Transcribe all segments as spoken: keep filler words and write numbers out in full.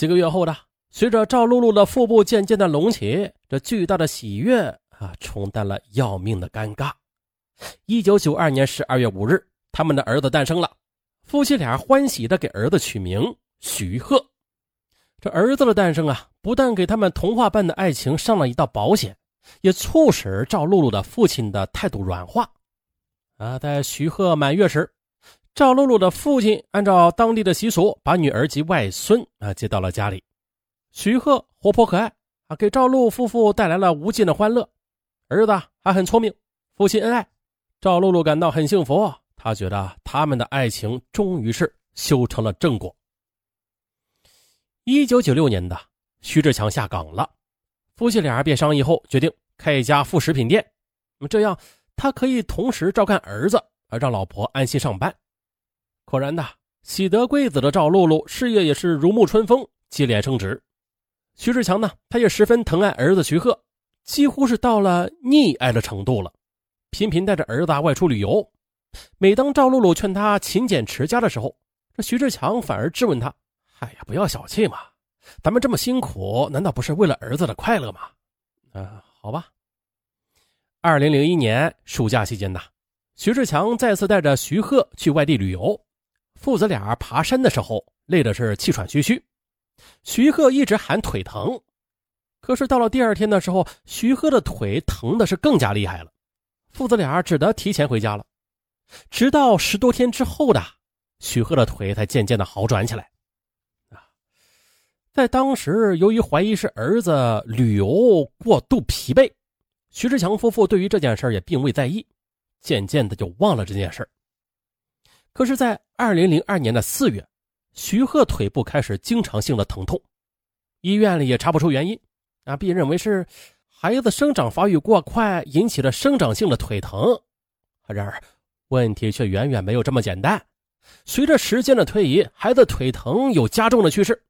几个月后的，随着赵露露的腹部渐渐的隆起，这巨大的喜悦啊，冲淡了要命的尴尬。一九九二年十二月五日，他们的儿子诞生了，夫妻俩欢喜的给儿子取名徐鹤。这儿子的诞生啊，不但给他们童话般的爱情上了一道保险，也促使赵露露的父亲的态度软化。啊，在徐鹤满月时，赵露露的父亲按照当地的习俗，把女儿及外孙啊接到了家里。徐鹤活泼可爱啊，给赵露夫妇带来了无尽的欢乐。儿子还很聪明，父亲恩爱，赵露露感到很幸福。她觉得他们的爱情终于是修成了正果。一九九六年的徐志强下岗了，夫妻俩便商议后决定开一家副食品店，这样他可以同时照看儿子，让老婆安心上班。果然的，喜得贵子的赵露露事业也是如沐春风，接连升职。徐志强呢，他也十分疼爱儿子徐鹤，几乎是到了溺爱的程度了，频频带着儿子外出旅游。每当赵露露劝他勤俭持家的时候，这徐志强反而质问他：哎呀，不要小气嘛，咱们这么辛苦，难道不是为了儿子的快乐吗？呃，好吧。二零零一年暑假期间呢，徐志强再次带着徐鹤去外地旅游。父子俩爬山的时候累的是气喘吁吁，徐鹤一直喊腿疼，可是到了第二天的时候，徐鹤的腿疼的是更加厉害了，父子俩只得提前回家了。直到十多天之后的，徐鹤的腿才渐渐的好转起来。在当时，由于怀疑是儿子旅游过度疲惫，徐志强夫妇对于这件事也并未在意，渐渐的就忘了这件事。可是在二零零二年的四月，徐鹤腿部开始经常性的疼痛，医院里也查不出原因啊，并认为是孩子生长发育过快引起了生长性的腿疼。然而问题却远远没有这么简单，随着时间的推移，孩子腿疼有加重的趋势。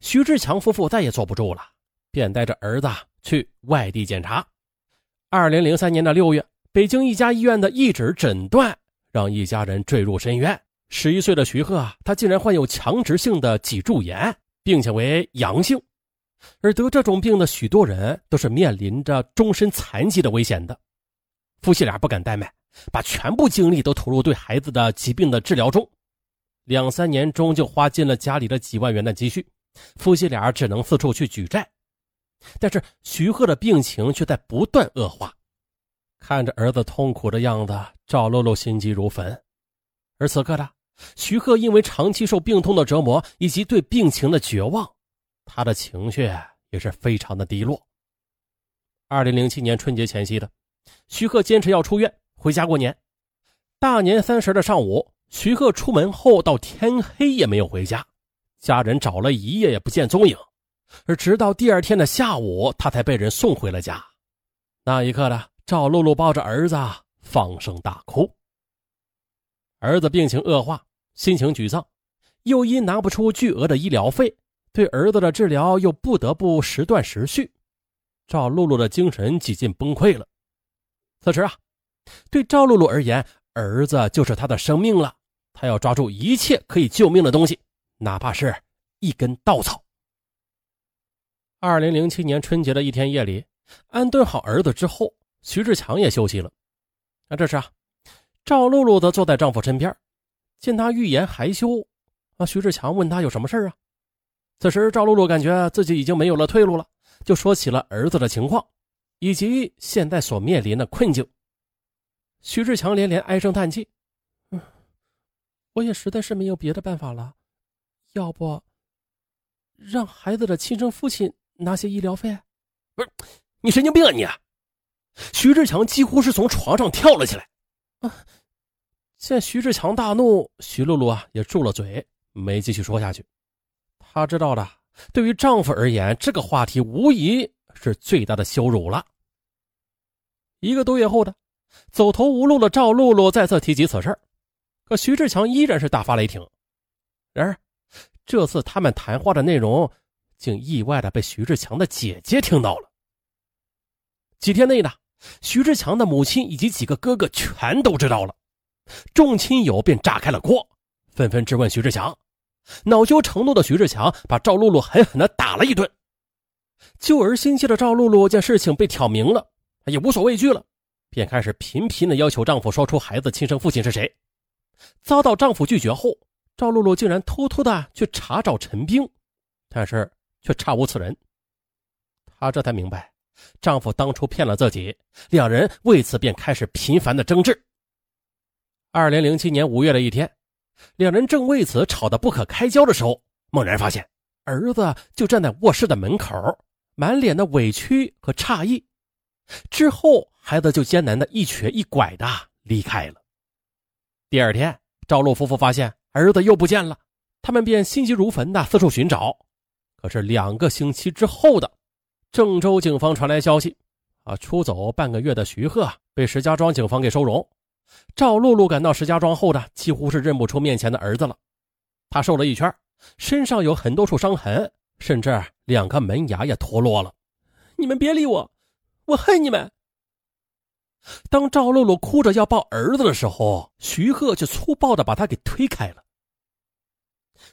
徐志强夫妇再也坐不住了，便带着儿子去外地检查。二零零三年的六月，北京一家医院的义诊诊断让一家人坠入深渊。十一岁的徐鹤啊，他竟然患有强直性的脊柱炎，并且为阳性。而得这种病的许多人都是面临着终身残疾的危险的。夫妻俩不敢怠慢，把全部精力都投入对孩子的疾病的治疗中。两三年中就花尽了家里的几万元的积蓄，夫妻俩只能四处去举债。但是徐鹤的病情却在不断恶化，看着儿子痛苦的样子，赵露露心急如焚。而此刻的徐鹤因为长期受病痛的折磨以及对病情的绝望，他的情绪也是非常的低落。二零零七年春节前夕的，徐鹤坚持要出院回家过年。大年三十的上午，徐鹤出门后到天黑也没有回家，家人找了一夜也不见踪影。而直到第二天的下午，他才被人送回了家。那一刻的赵露露抱着儿子放声大哭。儿子病情恶化，心情沮丧，又因拿不出巨额的医疗费，对儿子的治疗又不得不时断时续，赵露露的精神几近崩溃了。此时啊，对赵露露而言，儿子就是她的生命了，她要抓住一切可以救命的东西，哪怕是一根稻草。二零零七年春节的一天夜里，安顿好儿子之后，徐志强也休息了。那这时啊，赵露露则坐在丈夫身边，见他欲言还休，啊，徐志强问他有什么事啊。此时赵露露感觉自己已经没有了退路了，就说起了儿子的情况，以及现在所面临的困境。徐志强连连唉声叹气：“嗯，我也实在是没有别的办法了，要不让孩子的亲生父亲拿些医疗费？”“不是，你神经病啊你！”徐志强几乎是从床上跳了起来。啊！见徐志强大怒，徐露露啊也住了嘴，没继续说下去。她知道的，对于丈夫而言，这个话题无疑是最大的羞辱了。一个多月后的，走投无路的赵露露再次提及此事，可徐志强依然是大发雷霆。然而，这次他们谈话的内容，竟意外的被徐志强的姐姐听到了。几天内呢，徐志强的母亲以及几个哥哥全都知道了，众亲友便炸开了锅，纷纷质问徐志强：恼羞成怒的徐志强把赵露露狠狠地打了一顿。救儿心切的赵露露见事情被挑明了，也无所畏惧了，便开始频频地要求丈夫说出孩子亲生父亲是谁。遭到丈夫拒绝后，赵露露竟然偷偷地去查找陈兵，但是却查无此人。她这才明白丈夫当初骗了自己，两人为此便开始频繁的争执。二零零七年五月的一天，两人正为此吵得不可开交的时候，猛然发现儿子就站在卧室的门口，满脸的委屈和诧异。之后孩子就艰难的一瘸一拐的离开了。第二天，赵露夫妇发现儿子又不见了，他们便心急如焚的四处寻找。可是两个星期之后的郑州警方传来消息，啊，出走半个月的徐贺被石家庄警方给收容。赵露露赶到石家庄后呢，几乎是认不出面前的儿子了。他瘦了一圈，身上有很多处伤痕，甚至两个门牙也脱落了。你们别理我，我恨你们。当赵露露哭着要抱儿子的时候，徐贺却粗暴地把他给推开了。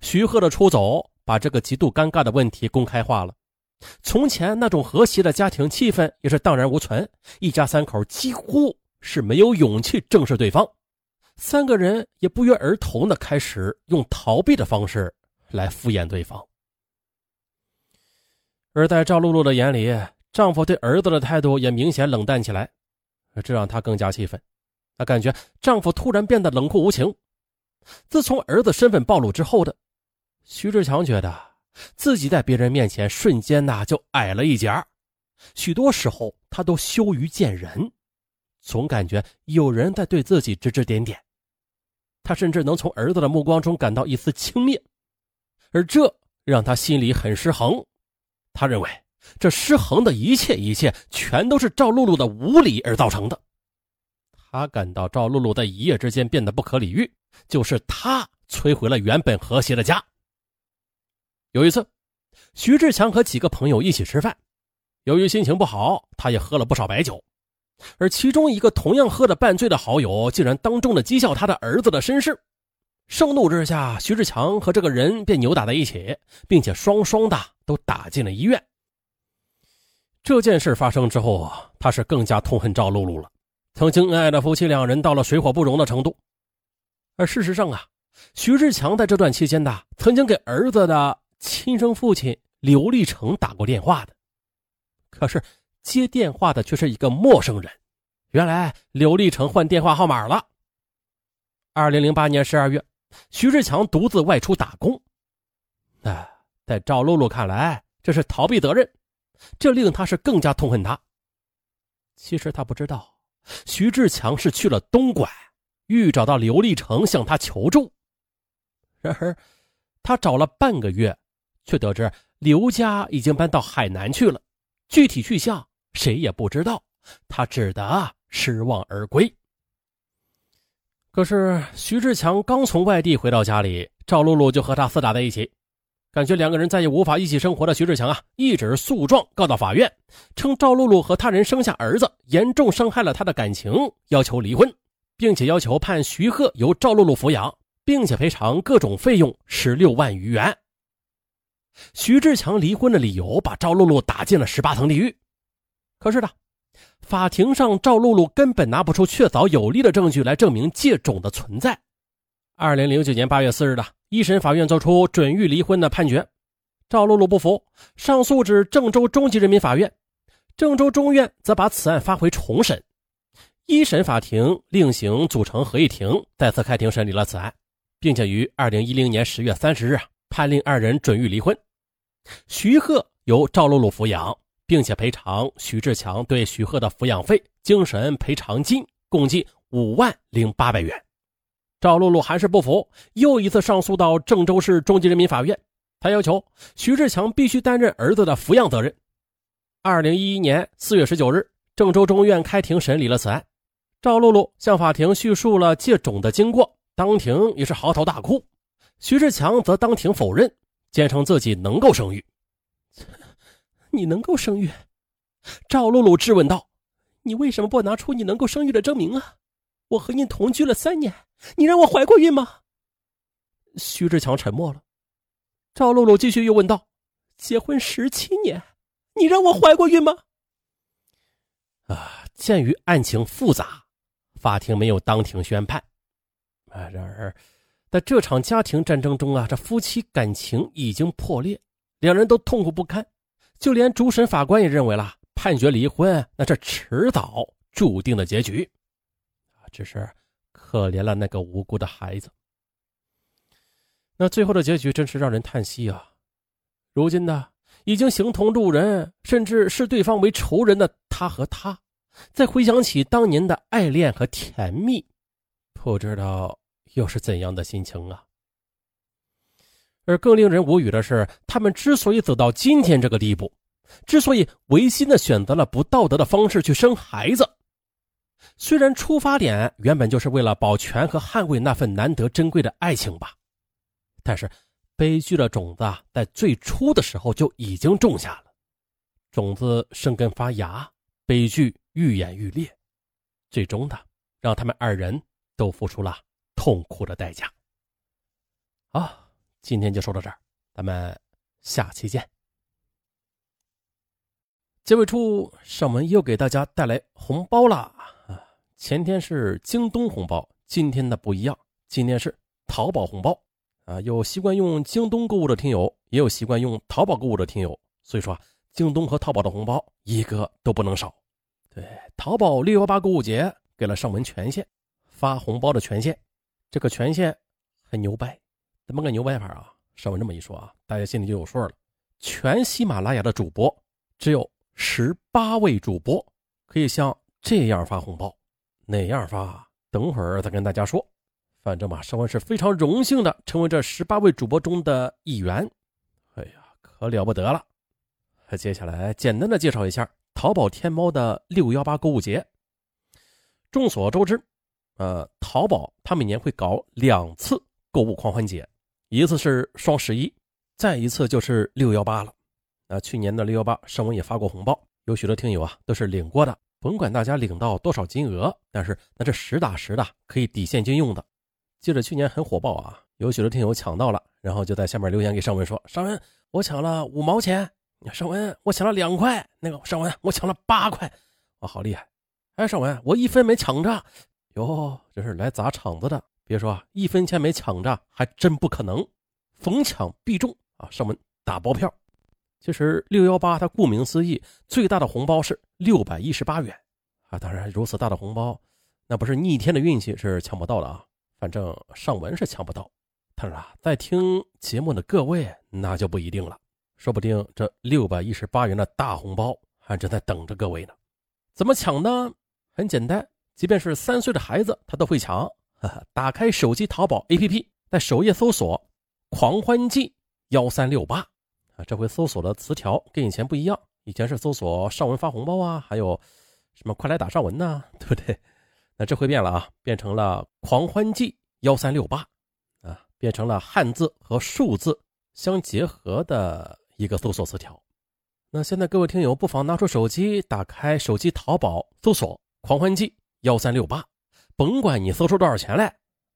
徐贺的出走把这个极度尴尬的问题公开化了，从前那种和谐的家庭气氛也是荡然无存，一家三口几乎是没有勇气正视对方，三个人也不约而同的开始用逃避的方式来敷衍对方。而在赵露露的眼里，丈夫对儿子的态度也明显冷淡起来，这让她更加气愤。她感觉丈夫突然变得冷酷无情。自从儿子身份暴露之后的徐志强觉得自己在别人面前瞬间呐、啊、就矮了一截，许多时候他都羞于见人，总感觉有人在对自己指指点点。他甚至能从儿子的目光中感到一丝轻蔑，而这让他心里很失衡。他认为这失衡的一切一切全都是赵露露的无理而造成的。他感到赵露露在一夜之间变得不可理喻，就是他摧毁了原本和谐的家。有一次，徐志强和几个朋友一起吃饭，由于心情不好，他也喝了不少白酒，而其中一个同样喝得半醉的好友竟然当众的讥笑他的儿子的身世。盛怒之下，徐志强和这个人便扭打在一起，并且双双的都打进了医院。这件事发生之后，他是更加痛恨赵露露了，曾经恩爱的夫妻两人到了水火不容的程度。而事实上啊，徐志强在这段期间的曾经给儿子的亲生父亲刘立成打过电话的，可是接电话的却是一个陌生人。原来刘立成换电话号码了。二零零八年十二月，徐志强独自外出打工。哎，在赵露露看来，这是逃避责任，这令他是更加痛恨他。其实他不知道，徐志强是去了东莞，欲找到刘立成向他求助。然而他找了半个月，却得知刘家已经搬到海南去了，具体去向谁也不知道，他只得失望而归。可是徐志强刚从外地回到家里，赵露露就和他厮打在一起。感觉两个人再也无法一起生活的徐志强啊，一纸诉状告到法院，称赵露露和他人生下儿子，严重伤害了他的感情，要求离婚，并且要求判徐贺由赵露露抚养，并且赔偿各种费用十六万余元。徐志强离婚的理由把赵露露打进了十八层地狱。可是呢，法庭上赵露露根本拿不出确凿有力的证据来证明借种的存在。二零零九年八月四日的一审法院作出准予离婚的判决，赵露露不服，上诉至郑州中级人民法院，郑州中院则把此案发回重审。一审法庭另行组成合议庭，再次开庭审理了此案，并且于二零一零年十月三十日啊判令二人准予离婚。徐贺由赵露露抚养，并且赔偿徐志强对徐贺的抚养费、精神赔偿金共计五万零八百元。赵露露还是不服，又一次上诉到郑州市中级人民法院，他要求徐志强必须担任儿子的抚养责任。二零一一年四月十九日，郑州中院开庭审理了此案，赵露露向法庭叙述了借种的经过，当庭也是嚎啕大哭。徐志强则当庭否认，坚称自己能够生育。你能够生育？赵露露质问道，你为什么不拿出你能够生育的证明啊？我和你同居了三年，你让我怀过孕吗？徐志强沉默了，赵露露继续又问道：“结婚十七年，你让我怀过孕吗？”啊，鉴于案情复杂，法庭没有当庭宣判。啊，然而，在这场家庭战争中啊，这夫妻感情已经破裂，两人都痛苦不堪。就连主审法官也认为了，判决离婚，那这迟早注定的结局。啊，只是可怜了那个无辜的孩子。那最后的结局真是让人叹息啊！如今呢，已经形同路人，甚至视对方为仇人的他和她，再回想起当年的爱恋和甜蜜，不知道又是怎样的心情啊！而更令人无语的是，他们之所以走到今天这个地步，之所以违心的选择了不道德的方式去生孩子，虽然出发点原本就是为了保全和捍卫那份难得珍贵的爱情吧，但是悲剧的种子啊，在最初的时候就已经种下了，种子生根发芽，悲剧愈演愈烈，最终的让他们二人都付出了痛苦的代价。好，今天就说到这儿，咱们下期见。结尾处尚文又给大家带来红包啦！前天是京东红包，今天的不一样，今天是淘宝红包。啊，有习惯用京东购物的听友，也有习惯用淘宝购物的听友，所以说啊，京东和淘宝的红包一个都不能少。对，淘宝六幺八购物节给了上门权限，发红包的权限，这个权限很牛掰，怎么个牛掰法啊？上文这么一说啊，大家心里就有数了。全喜马拉雅的主播只有十八位主播可以像这样发红包，哪样发？等会儿再跟大家说。反正嘛，上文是非常荣幸的成为这十八位主播中的一员，哎呀，可了不得了！接下来简单的介绍一下淘宝天猫的六幺八购物节。众所周知，呃，淘宝它每年会搞两次购物狂欢节，一次是双十一，再一次就是六幺八了。啊，去年的六幺八，上文也发过红包，有许多听友啊都是领过的，甭管大家领到多少金额，但是那这实打实的可以抵现金用的。记得去年很火爆啊，有许多听友抢到了，然后就在下面留言给上文说：“上文，我抢了五毛钱；上文，我抢了两块；那个上文，我抢了八块，我、哦、好厉害！哎，上文，我一分没抢着。哟，这是来砸场子的，别说啊，一分钱没抢着还真不可能，逢抢必中啊！上文打包票。其实六幺八它顾名思义，最大的红包是六百一十八元啊！当然，如此大的红包，那不是逆天的运气是抢不到的啊。”反正上文是抢不到，但是啊，在听节目的各位那就不一定了，说不定这六百一十八元的大红包还正在等着各位呢。怎么抢呢？很简单，即便是三岁的孩子他都会抢。呵呵，打开手机淘宝 A P P， 在首页搜索狂欢季一三六八、啊、这回搜索的词条跟以前不一样，以前是搜索上文发红包啊，还有什么快来打上文呢、啊、对不对？那这回变了啊，变成了狂欢季一三六八啊，变成了汉字和数字相结合的一个搜索词条。那现在各位听友不妨拿出手机，打开手机淘宝搜索狂欢季一三六八，甭管你搜出多少钱来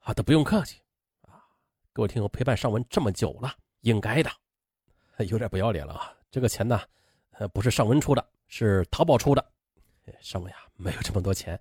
啊，都不用客气啊。各位听友陪伴上文这么久了，应该的。有点不要脸了啊，这个钱呢呃，不是上文出的，是淘宝出的。上文呀没有这么多钱。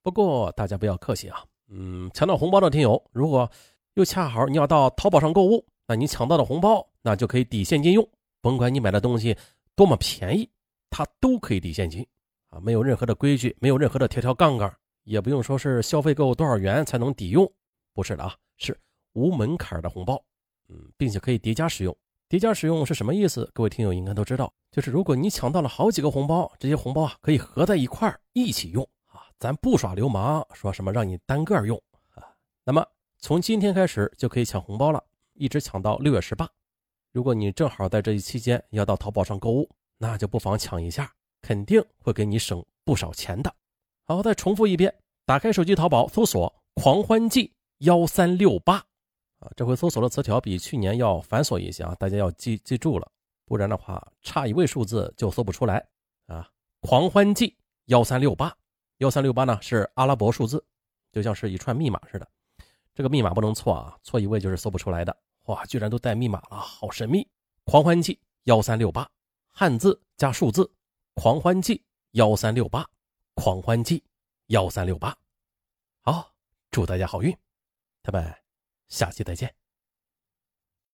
不过大家不要客气啊，嗯，抢到红包的听友，如果又恰好你要到淘宝上购物，那你抢到的红包那就可以抵现金用，甭管你买的东西多么便宜，它都可以抵现金啊，没有任何的规矩，没有任何的条条杠杠，也不用说是消费够多少元才能抵用，不是的啊，是无门槛的红包，嗯，并且可以叠加使用。叠加使用是什么意思？各位听友应该都知道，就是如果你抢到了好几个红包，这些红包啊可以合在一块儿一起用。咱不耍流氓，说什么让你单个用啊？那么从今天开始就可以抢红包了，一直抢到六月十八。如果你正好在这一期间要到淘宝上购物，那就不妨抢一下，肯定会给你省不少钱的。好，再重复一遍，打开手机淘宝搜索狂欢季一三六八啊，这回搜索的词条比去年要繁琐一些啊，大家要记记住了，不然的话差一位数字就搜不出来啊。狂欢季一三六八。一三六八呢是阿拉伯数字，就像是一串密码似的，这个密码不能错啊，错一位就是搜不出来的，哇，居然都带密码了，好神秘。狂欢季一三六八，汉字加数字，狂欢季一三六八，狂欢季一三六八。好，祝大家好运，咱们下期再见。